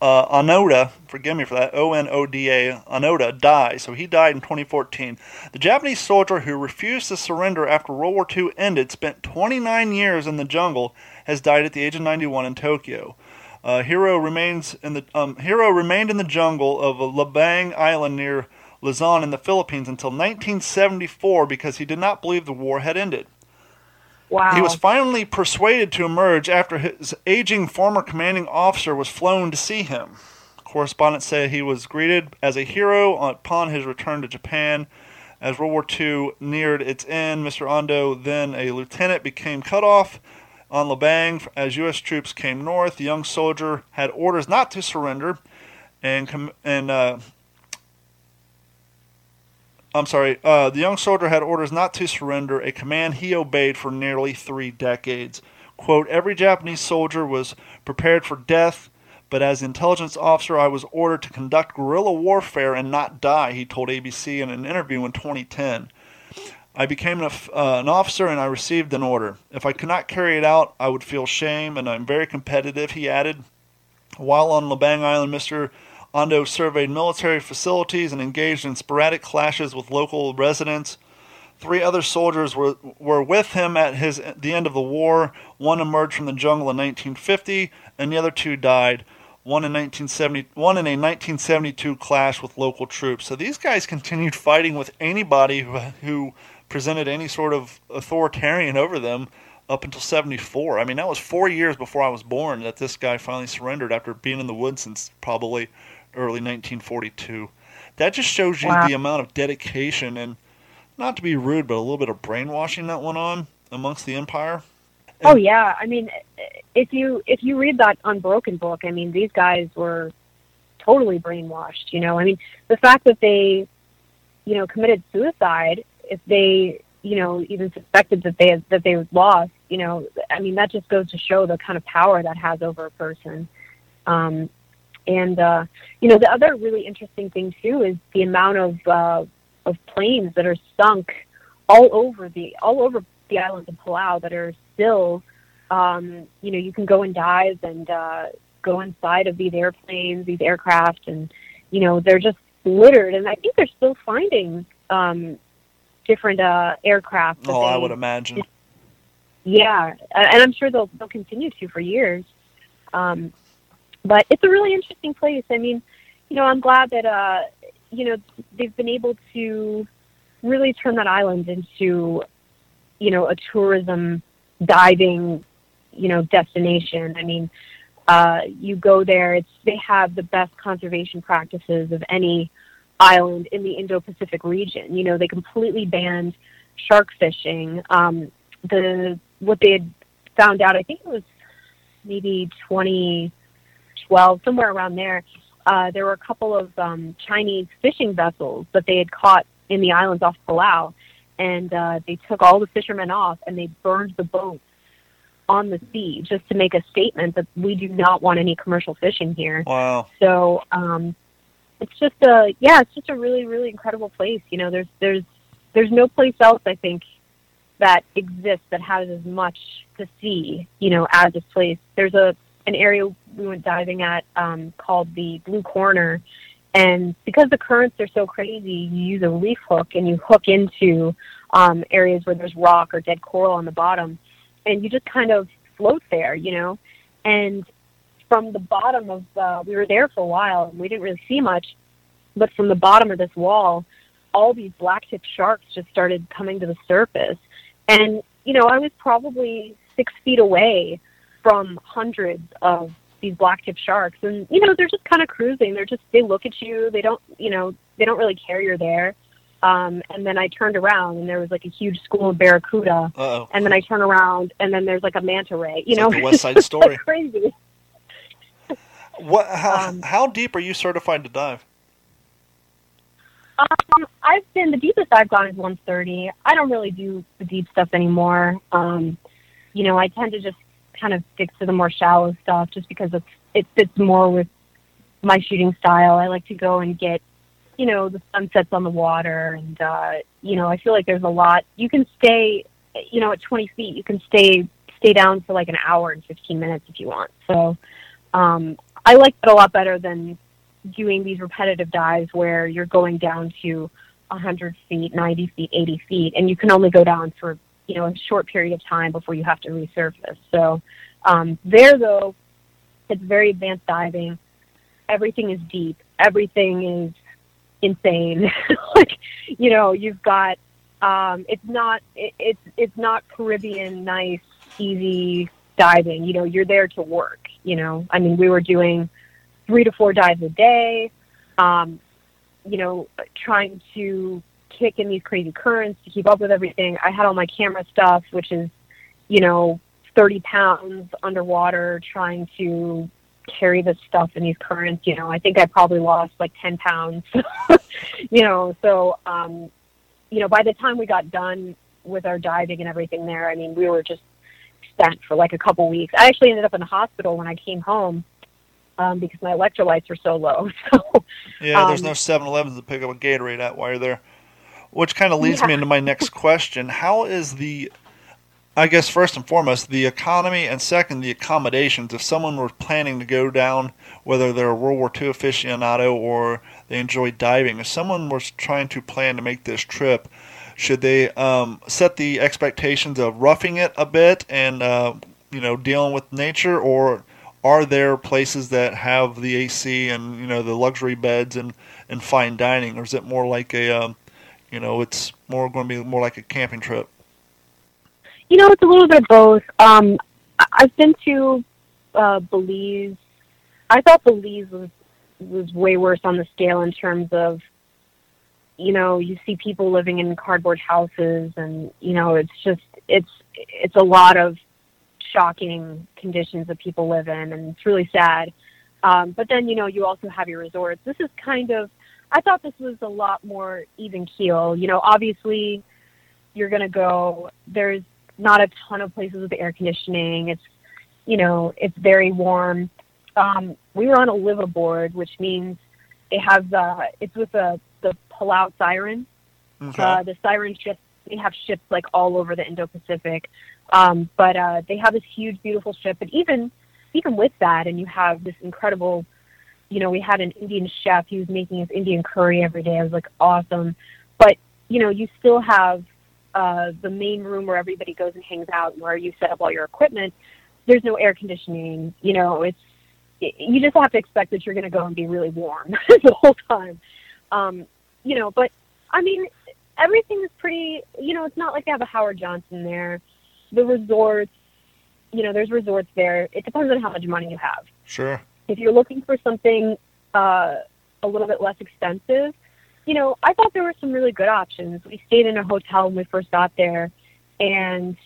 uh, Onoda, forgive me for that, O N O D A, Onoda, died. So he died in twenty fourteen. The Japanese soldier who refused to surrender after World War Two ended, spent twenty-nine years in the jungle, has died at the age of ninety-one in Tokyo. Uh, hero remains in the um, hero remained in the jungle of Lubang Island near Luzon in the Philippines until nineteen seventy-four because he did not believe the war had ended. Wow. He was finally persuaded to emerge after his aging former commanding officer was flown to see him. Correspondents say he was greeted as a hero upon his return to Japan. As World War Two neared its end, Mister Ondo, then a lieutenant, became cut off on Lubang as U S troops came north. The young soldier had orders not to surrender and... Com- and uh, I'm sorry, uh, the young soldier had orders not to surrender, a command he obeyed for nearly three decades. Quote, every Japanese soldier was prepared for death, but as an intelligence officer, I was ordered to conduct guerrilla warfare and not die, he told A B C in an interview in twenty ten. I became an, uh, an officer and I received an order. If I could not carry it out, I would feel shame, and I'm very competitive, he added. While on Lubang Island, Mister Ondo surveyed military facilities and engaged in sporadic clashes with local residents. Three other soldiers were were with him at his the end of the war. One emerged from the jungle in nineteen fifty, and the other two died. One in nineteen seventy, one in a nineteen seventy-two clash with local troops. So these guys continued fighting with anybody who, who presented any sort of authoritarian over them up until seventy-four. I mean, that was four years before I was born that this guy finally surrendered after being in the woods since probably early nineteen forty-two. That just shows you wow. the amount of dedication and, not to be rude, but a little bit of brainwashing that went on amongst the empire. And oh yeah, I mean, if you if you read that Unbroken book, I mean, these guys were totally brainwashed. You know, I mean, the fact that they, you know, committed suicide, if they, you know, even suspected that they that they was lost, you know, I mean, that just goes to show the kind of power that has over a person. Um, And, uh, you know, the other really interesting thing, too, is the amount of uh, of planes that are sunk all over the all over the islands of Palau that are still, um, you know, you can go and dive and uh, go inside of these airplanes, these aircraft, and, you know, they're just littered. And I think they're still finding um, different uh, aircraft. Oh, they, I would imagine. Yeah, and I'm sure they'll, they'll continue to for years. Um But it's a really interesting place. I mean, you know, I'm glad that, uh, you know, they've been able to really turn that island into, you know, a tourism diving, you know, destination. I mean, uh, you go there, it's, they have the best conservation practices of any island in the Indo-Pacific region. You know, they completely banned shark fishing. Um, the, what they had found out, I think it was maybe twenty twelve, somewhere around there, uh, there were a couple of um, Chinese fishing vessels that they had caught in the islands off Palau, and uh, they took all the fishermen off and they burned the boats on the sea just to make a statement that we do not want any commercial fishing here. Wow. So um, it's just a, yeah, it's just a really, really incredible place. You know, there's, there's, there's no place else, I think, that exists that has as much to see, you know, as this place. There's a, an area we went diving at um, called the Blue Corner. And because the currents are so crazy, you use a reef hook and you hook into um, areas where there's rock or dead coral on the bottom. And you just kind of float there, you know. And from the bottom of, uh, we were there for a while and we didn't really see much. But from the bottom of this wall, all these black-tipped sharks just started coming to the surface. And, you know, I was probably six feet away from hundreds of these black-tipped sharks. And, you know, they're just kind of cruising. They're just, they look at you. They don't, you know, they don't really care you're there. Um, and then I turned around and there was like a huge school of barracuda. Uh-oh. And then I turn around and then there's like a manta ray, you it's know, like the West Side Story. Like crazy. What, how, um, how deep are you certified to dive? Um, I've been, the deepest I've gone is one thirty. I don't really do the deep stuff anymore. Um, you know, I tend to just kind of stick to the more shallow stuff just because it's, it fits more with my shooting style. I like to go and get, you know, the sunsets on the water. And, uh, you know, I feel like there's a lot, you can stay, you know, at twenty feet, you can stay, stay down for like an hour and fifteen minutes if you want. So, um, I like that a lot better than doing these repetitive dives where you're going down to one hundred feet, ninety feet, eighty feet, and you can only go down for, you know, a short period of time before you have to resurface. So um, there, though, it's very advanced diving. Everything is deep. Everything is insane. Like, you know, you've got um, it's not it, it's it's not Caribbean nice easy diving. You know, you're there to work. You know, I mean, we were doing three to four dives a day, um, you know, trying to kick in these crazy currents to keep up with everything. I had all my camera stuff, which is, you know, thirty pounds underwater, trying to carry this stuff in these currents. You know, I think I probably lost like ten pounds, you know, so, um, you know, by the time we got done with our diving and everything there, I mean, we were just spent for like a couple weeks. I actually ended up in the hospital when I came home. Um, because my electrolytes are so low. So, yeah, there's um, no seven elevens to pick up a Gatorade at while you're there. Which kind of leads yeah. me into my next question. How is the, I guess first and foremost, the economy, and second, the accommodations? If someone were planning to go down, whether they're a World War Two aficionado or they enjoy diving, if someone was trying to plan to make this trip, should they um, set the expectations of roughing it a bit and uh, you know, dealing with nature, or are there places that have the A C and, you know, the luxury beds and, and fine dining? Or is it more like a, um, you know, it's more going to be more like a camping trip? You know, it's a little bit of both. Um, I've been to uh, Belize. I thought Belize was, was way worse on the scale in terms of, you know, you see people living in cardboard houses and, you know, it's just, it's it's a lot of shocking conditions that people live in, and it's really sad. Um, but then, you know, you also have your resorts. This is kind of, I thought this was a lot more even keel. You know, obviously, you're going to go, there's not a ton of places with air conditioning. It's, you know, it's very warm. Um, we were on a live-aboard, which means it has, uh, it's with a, the Palau siren. Okay. Uh, the siren ships, they have ships like all over the Indo-Pacific. Um, but, uh, they have this huge, beautiful ship, but even, even with that, and you have this incredible, you know, we had an Indian chef, he was making his Indian curry every day. I was like, awesome. But, you know, you still have, uh, the main room where everybody goes and hangs out, where you set up all your equipment. There's no air conditioning, you know, it's, it, you just have to expect that you're going to go and be really warm the whole time. Um, you know, but I mean, everything is pretty, you know, it's not like they have a Howard Johnson there. The resorts, you know, there's resorts there. It depends on how much money you have. Sure. If you're looking for something uh, a little bit less expensive, you know, I thought there were some really good options. We stayed in a hotel when we first got there, and,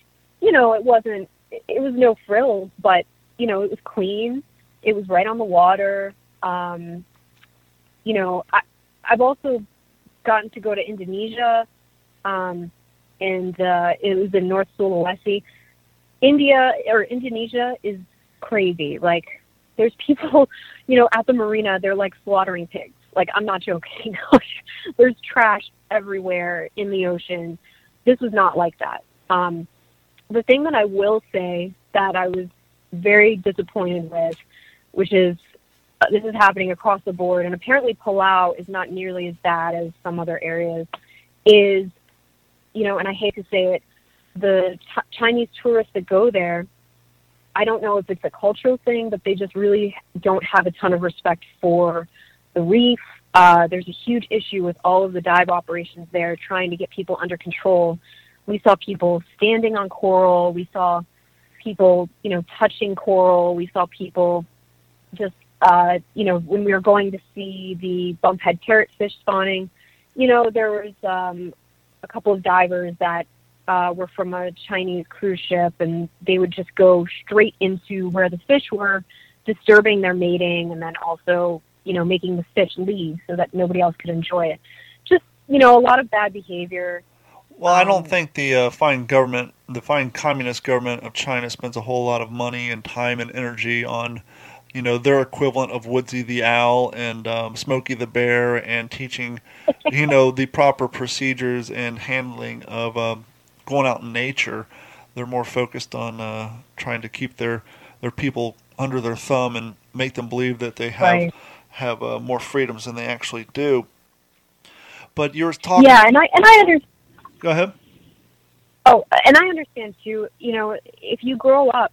you know, it wasn't, it was no frills, but, you know, it was clean. It was right on the water. Um, you know, I, I've also gotten to go to Indonesia, um, and uh, it was in North Sulawesi. India or Indonesia is crazy. Like, there's people, you know, at the marina, they're like slaughtering pigs. Like, I'm not joking. There's trash everywhere in the ocean. This was not like that. Um, the thing that I will say that I was very disappointed with, which is uh, this is happening across the board, and apparently Palau is not nearly as bad as some other areas, is, you know, and I hate to say it, the t- Chinese tourists that go there, I don't know if it's a cultural thing, but they just really don't have a ton of respect for the reef. Uh, there's a huge issue with all of the dive operations there, trying to get people under control. We saw people standing on coral. We saw people, you know, touching coral. We saw people just, uh, you know, when we were going to see the bumphead parrotfish spawning, you know, there was um, a couple of divers that uh, were from a Chinese cruise ship, and they would just go straight into where the fish were, disturbing their mating, and then also, you know, making the fish leave so that nobody else could enjoy it. Just, you know, a lot of bad behavior. Well, I don't think the uh, fine government, the fine communist government of China spends a whole lot of money and time and energy on, you know, their equivalent of Woodsy the Owl and um, Smokey the Bear, and teaching, you know, the proper procedures and handling of uh, going out in nature. They're more focused on uh, trying to keep their, their people under their thumb and make them believe that they have, right. have uh, more freedoms than they actually do. But you're talking... Yeah, and I, and I understand. Go ahead. Oh, and I understand, too, you know, if you grow up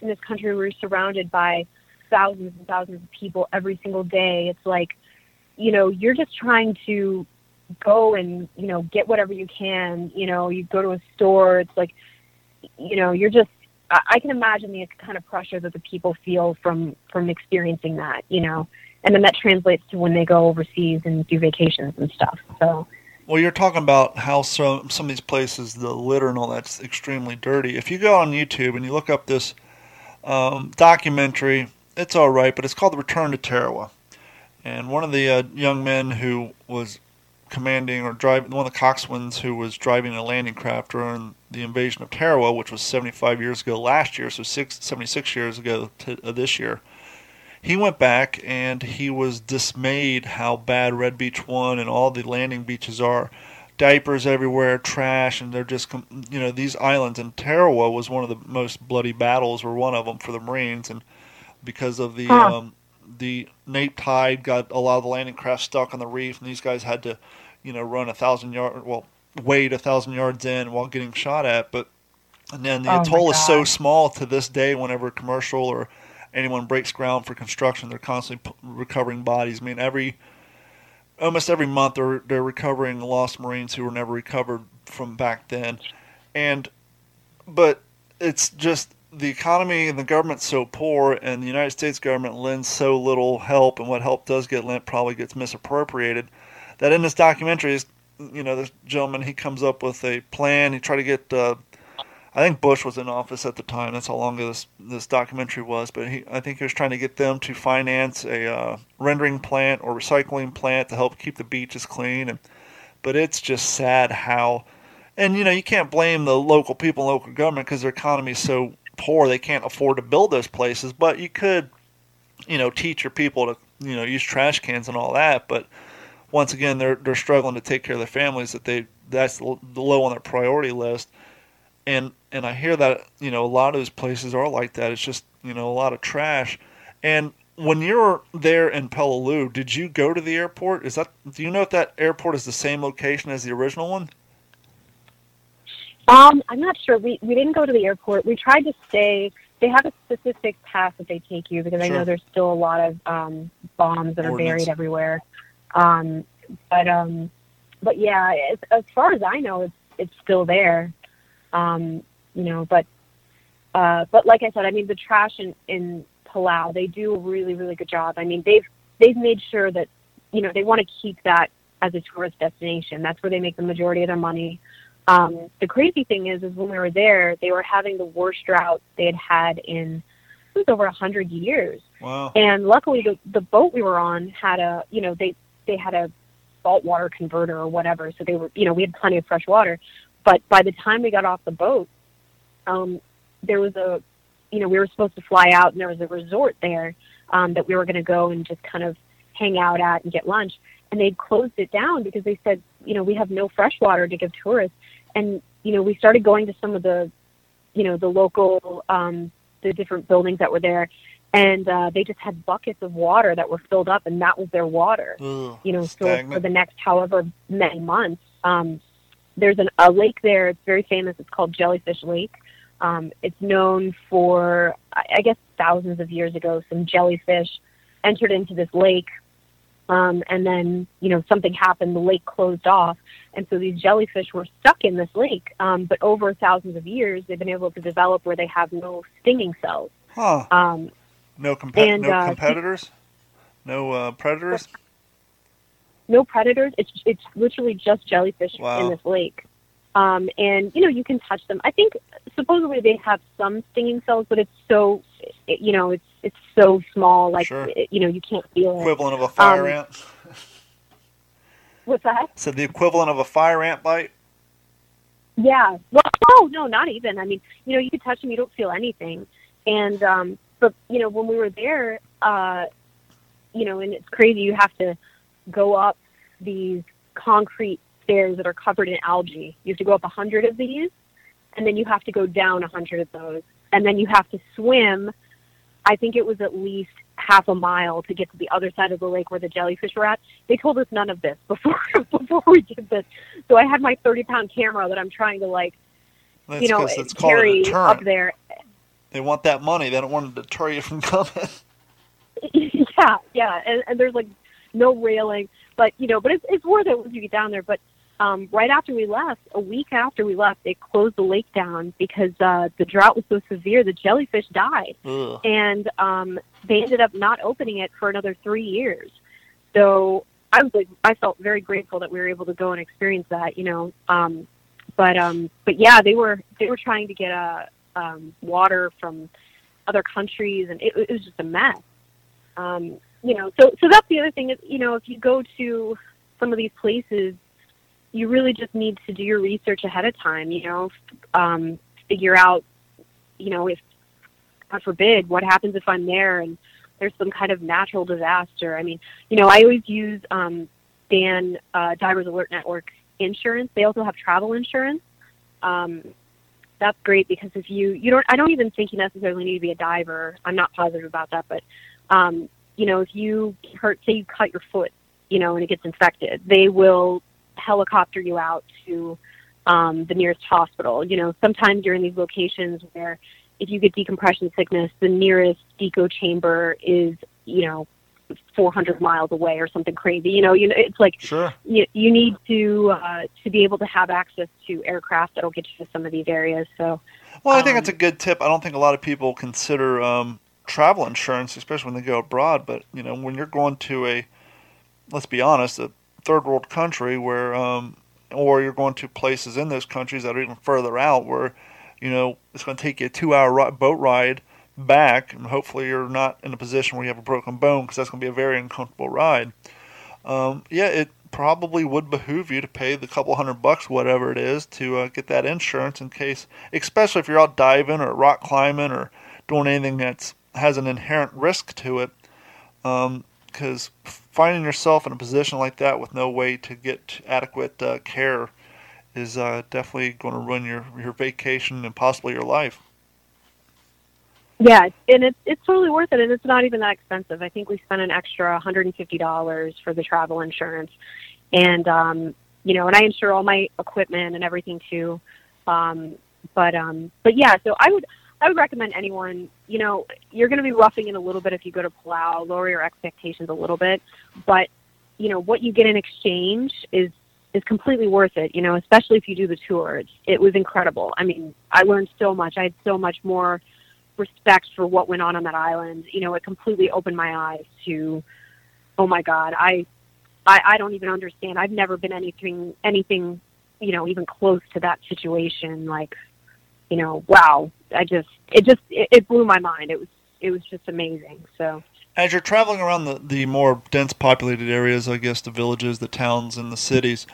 in this country where you're surrounded by thousands and thousands of people every single day, it's like, you know, you're just trying to go and, you know, get whatever you can. You know, you go to a store. It's like, you know, you're just, I can imagine the kind of pressure that the people feel from, from experiencing that, you know, and then that translates to when they go overseas and do vacations and stuff, so... Well, you're talking about how some some of these places, the litter and all that's extremely dirty. If you go on YouTube and you look up this um, documentary, it's all right, but it's called The Return to Tarawa. And one of the uh, young men who was commanding or driving, one of the coxswains who was driving a landing craft during the invasion of Tarawa, which was seventy-five years ago last year, so six, seventy-six years ago to, uh, this year, he went back and he was dismayed how bad Red Beach One and all the landing beaches are. Diapers everywhere, trash, and they're just, you know, these islands. And Tarawa was one of the most bloody battles, or one of them, for the Marines. And because of the huh. um, the Nape Tide, got a lot of the landing craft stuck on the reef, and these guys had to, you know, run a thousand yard, well, wade a thousand yards in while getting shot at. But and then the oh atoll is so small to this day. Whenever commercial or anyone breaks ground for construction, they're constantly p- recovering bodies. I mean, every almost every month they're they're recovering lost Marines who were never recovered from back then. And but it's just the economy and the government's so poor, and the United States government lends so little help, and what help does get lent probably gets misappropriated. That in this documentary, you know, this gentleman, he comes up with a plan. He tried to get. Uh, I think Bush was in office at the time. That's how long ago this, this documentary was. But he, I think he was trying to get them to finance a uh, rendering plant or recycling plant to help keep the beaches clean. And, but it's just sad how... And, you know, you can't blame the local people and local government because their economy is so poor they can't afford to build those places. But you could, you know, teach your people to, you know, use trash cans and all that. But once again, they're they're struggling to take care of their families. That they That's low on their priority list. And and I hear that, you know, a lot of those places are like that. It's just, you know, a lot of trash. And when you're there in Peleliu, did you go to the airport? Is that do you know if that airport is the same location as the original one? Um, I'm not sure. We we didn't go to the airport. We tried to stay. They have a specific path that they take you because sure. I know there's still a lot of um, bombs that Ordinance. are buried everywhere. Um, but um, but yeah, as, as far as I know, it's it's still there. Um, you know, but, uh, but like I said, I mean, the trash in, in Palau, they do a really, really good job. I mean, they've, they've made sure that, you know, they want to keep that as a tourist destination. That's where they make the majority of their money. Um, the crazy thing is, is when we were there, they were having the worst drought they had had in, it was over a hundred years. Wow. And luckily the, the boat we were on had a, you know, they, they had a, salt water converter or whatever. So they were, you know, we had plenty of fresh water. But by the time we got off the boat, um, there was a, you know, we were supposed to fly out, and there was a resort there um, that we were going to go and just kind of hang out at and get lunch. And they'd closed it down because they said, you know, we have no fresh water to give tourists. And, you know, we started going to some of the, you know, the local, um, the different buildings that were there. And uh, they just had buckets of water that were filled up, and that was their water. Ooh, you know, so for the next however many months. Um, there's an, a lake there. It's very famous. It's called Jellyfish Lake. Um, it's known for, I guess, thousands of years ago, some jellyfish entered into this lake. Um, and then, you know, something happened. The lake closed off. And so these jellyfish were stuck in this lake. Um, but over thousands of years, they've been able to develop where they have no stinging cells. Huh. Um, no comp- and, no uh, competitors? No uh, predators? No predators. It's it's literally just jellyfish wow. in this lake. Um, and, you know, you can touch them. I think supposedly they have some stinging cells, but it's so, it, you know, it's it's so small, like, sure. it, you know, you can't feel it. Equivalent of a fire um, ant. What's that? So the equivalent of a fire ant bite? Yeah. Well, no, no, not even. I mean, you know, you can touch them, you don't feel anything. And, um, but, you know, when we were there, uh, you know, and it's crazy, you have to go up these concrete stairs that are covered in algae. You have to go up a hundred of these, and then you have to go down a hundred of those, and then you have to swim. I think it was at least half a mile to get to the other side of the lake where the jellyfish were at. They told us none of this before before we did this. So I had my thirty pound camera that I'm trying to, like, that's, you know, it's carry up there. They want that money. They don't want to deter you from coming. yeah, yeah, and, and there's like no railing, but you know, but it's it's worth it once you get down there. But um, right after we left, a week after we left, they closed the lake down because uh, the drought was so severe, the jellyfish died, Ugh. and um, they ended up not opening it for another three years. So I was like, I felt very grateful that we were able to go and experience that, you know. Um, but um, but yeah, they were they were trying to get a. Um, water from other countries, and it, it was just a mess. Um, you know, so so that's the other thing is, you know, if you go to some of these places, you really just need to do your research ahead of time. You know, um, figure out, you know, if God forbid, what happens if I'm there and there's some kind of natural disaster. I mean, you know, I always use um, Dan uh, Divers Alert Network insurance. They also have travel insurance. Um, That's great because if you, you don't, I don't even think you necessarily need to be a diver. I'm not positive about that, but, um, you know, if you hurt, say you cut your foot, you know, and it gets infected, they will helicopter you out to um, the nearest hospital. You know, sometimes you're in these locations where if you get decompression sickness, the nearest deco chamber is, you know, four hundred miles away or something crazy. You know, you know, it's like sure. you, you need to uh, to be able to have access to aircraft that'll get you to some of these areas. So, well, I think um, that's a good tip. I don't think a lot of people consider um, travel insurance, especially when they go abroad. But you know, when you're going to a, let's be honest, a third world country where, um, or you're going to places in those countries that are even further out where, you know, it's going to take you a two hour boat ride back, and hopefully you're not in a position where you have a broken bone, because that's going to be a very uncomfortable ride. Um, yeah, it probably would behoove you to pay the couple hundred bucks, whatever it is, to uh, get that insurance in case, especially if you're out diving or rock climbing or doing anything that has an inherent risk to it, because um, finding yourself in a position like that with no way to get adequate uh, care is uh, definitely going to ruin your, your vacation and possibly your life. Yeah, and it's it's totally worth it, and it's not even that expensive. I think we spent an extra one hundred fifty dollars for the travel insurance, and um, you know, and I insure all my equipment and everything too. Um, but um, but yeah, so I would I would recommend anyone. You know, you're going to be roughing in a little bit if you go to Palau. Lower your expectations a little bit, but you know what you get in exchange is is completely worth it. You know, especially if you do the tour. It's, it was incredible. I mean, I learned so much. I had so much more respect for what went on on that island. You know, it completely opened my eyes to, oh my God, I, I, I don't even understand. I've never been anything, anything, you know, even close to that situation. Like, you know, wow, I just, it just, it, it blew my mind. It was, it was just amazing. So as you're traveling around the, the more dense populated areas, I guess the villages, the towns, and the cities,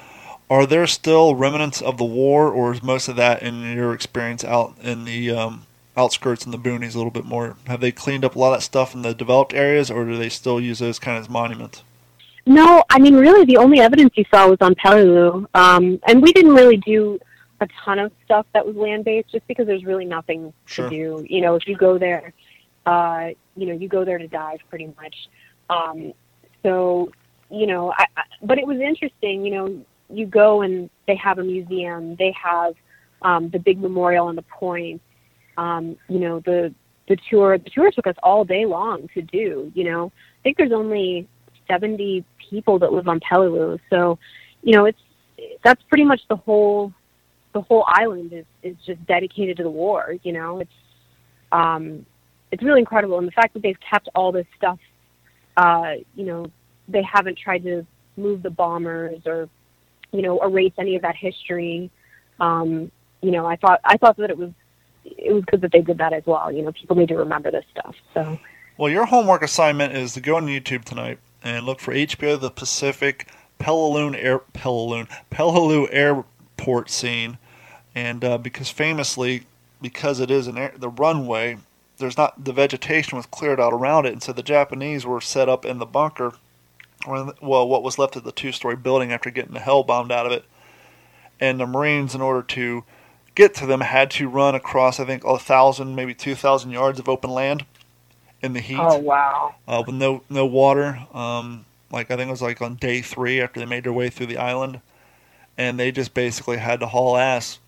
are there still remnants of the war, or is most of that in your experience out in the um, outskirts and the boonies a little bit more? Have they cleaned up a lot of that stuff in the developed areas, or do they still use those kind of as monuments? No, I mean, really the only evidence you saw was on Peleliu, um, and we didn't really do a ton of stuff that was land-based just because there's really nothing sure. to do. You know, if you go there... Uh, you know, you go there to dive pretty much. Um, so, you know, I, I, but it was interesting, you know, you go and they have a museum, they have um, the big memorial on the point. Um, you know, the, the tour, the tour took us all day long to do, you know, I think there's only seventy people that live on Peleliu. So, you know, it's, that's pretty much the whole, the whole island is, is just dedicated to the war. You know, it's, um, it's really incredible. And the fact that they've kept all this stuff, uh, you know, they haven't tried to move the bombers or, you know, erase any of that history. Um, you know, I thought, I thought that it was, it was good that they did that as well. You know, people need to remember this stuff. So, well, your homework assignment is to go on YouTube tonight and look for H B O, the Pacific Peleliu Air, Peleliu, Peleliu airport scene. And, uh, because famously, because it is an air, the runway, there's not, the vegetation was cleared out around it, and so the Japanese were set up in the bunker, well, what was left of the two-story building after getting the hell bombed out of it, and the Marines, in order to get to them, had to run across, I think, a thousand, maybe two thousand yards of open land in the heat. Oh wow! Uh, with no no water. Um, like I think it was like on day three after they made their way through the island, and they just basically had to haul ass,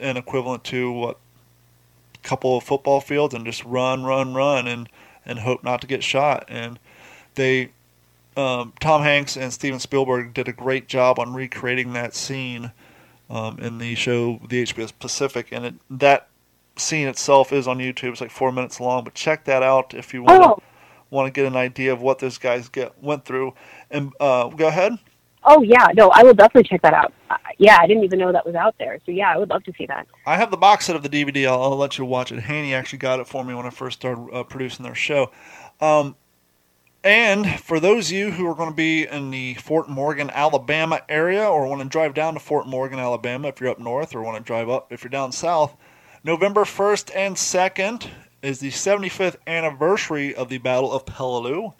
an equivalent to what. Couple of football fields and just run, run, run, and, and hope not to get shot. And they, um, Tom Hanks and Steven Spielberg did a great job on recreating that scene um, in the show, the H B O Pacific. And it, that scene itself is on YouTube. It's like four minutes long, but check that out if you want oh. want to get an idea of what those guys get went through. And uh, go ahead. Oh, yeah. No, I will definitely check that out. Uh, yeah, I didn't even know that was out there. So, yeah, I would love to see that. I have the box set of the D V D. I'll, I'll let you watch it. Haney actually got it for me when I first started uh, producing their show. Um, and for those of you who are going to be in the Fort Morgan, Alabama area or want to drive down to Fort Morgan, Alabama if you're up north or want to drive up if you're down south, November first and second is the seventy-fifth anniversary of the Battle of Peleliu.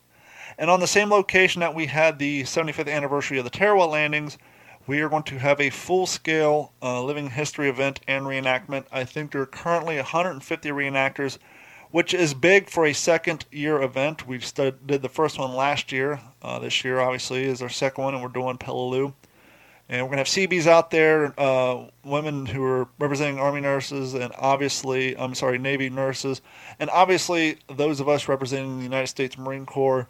And on the same location that we had the seventy-fifth anniversary of the Tarawa landings, we are going to have a full-scale uh, living history event and reenactment. I think there are currently one hundred fifty reenactors, which is big for a second-year event. We st- did the first one last year. Uh, this year, obviously, is our second one, and we're doing Peleliu. And we're going to have C Bs out there, uh, women who are representing Army nurses and obviously, I'm sorry, Navy nurses, and obviously those of us representing the United States Marine Corps.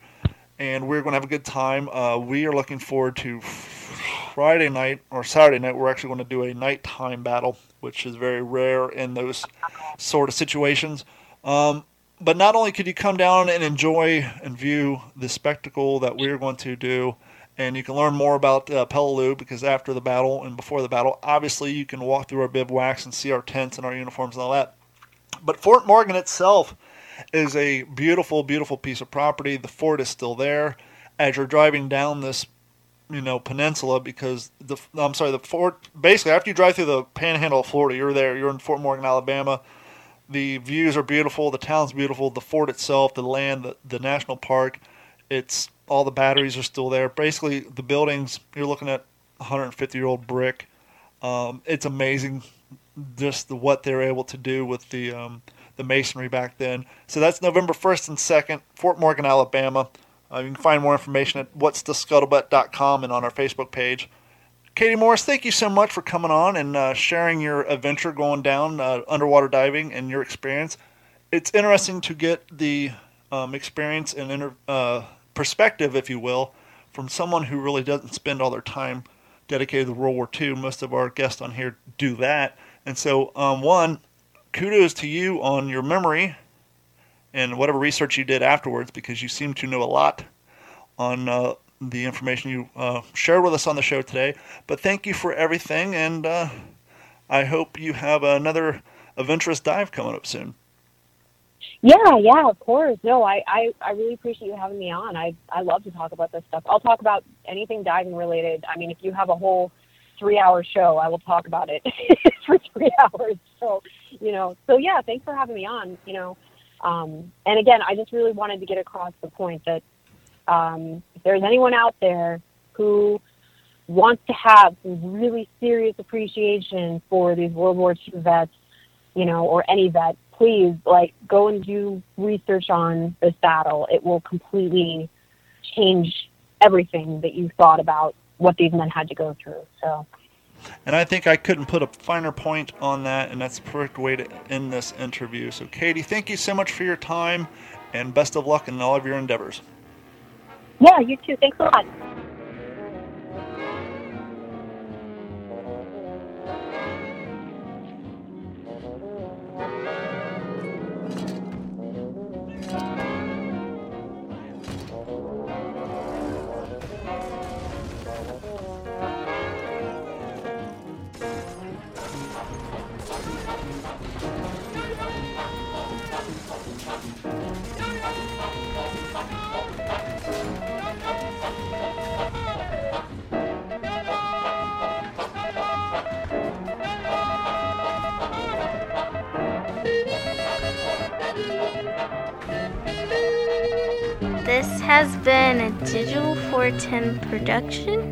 And we're going to have a good time. Uh, we are looking forward to Friday night or Saturday night. We're actually going to do a nighttime battle, which is very rare in those sort of situations. Um, but not only could you come down and enjoy and view the spectacle that we're going to do, and you can learn more about uh, Peleliu, because after the battle and before the battle, obviously you can walk through our bivouacs and see our tents and our uniforms and all that. But Fort Morgan itself is a beautiful, beautiful piece of property. The fort is still there. As you're driving down this, you know, peninsula, because the I'm sorry, the fort. Basically, after you drive through the Panhandle of Florida, you're there. You're in Fort Morgan, Alabama. The views are beautiful. The town's beautiful. The fort itself, the land, the, the national park. It's all the batteries are still there. Basically, the buildings. You're looking at one hundred fifty year old brick. Um, it's amazing, just the, what they're able to do with the. Um, the masonry back then. So that's November first and second, Fort Morgan, Alabama. Uh, you can find more information at whats the scuttlebutt dot com and on our Facebook page. Katie Morris, thank you so much for coming on and uh, sharing your adventure going down uh, underwater diving and your experience. It's interesting to get the um, experience and inter- uh, perspective, if you will, from someone who really doesn't spend all their time dedicated to World War Two. Most of our guests on here do that. And so, um, one... kudos to you on your memory and whatever research you did afterwards, because you seem to know a lot on uh, the information you uh, shared with us on the show today. But thank you for everything, and uh, I hope you have another adventurous dive coming up soon. Yeah, yeah, of course. No, I, I, I really appreciate you having me on. I, I love to talk about this stuff. I'll talk about anything diving related. I mean, if you have a whole three-hour show, I will talk about it for three hours. So, you know, so yeah, thanks for having me on, you know. Um, and again, I just really wanted to get across the point that um, if there's anyone out there who wants to have some really serious appreciation for these World War Two vets, you know, or any vet, please, like, go and do research on this battle. It will completely change everything that you thought about what these men had to go through. So, and I think I couldn't put a finer point on that, and that's the perfect way to end this interview. So, Katie, thank you so much for your time, and best of luck in all of your endeavors. Yeah, you too. Thanks a lot. This has been a Digital four ten production.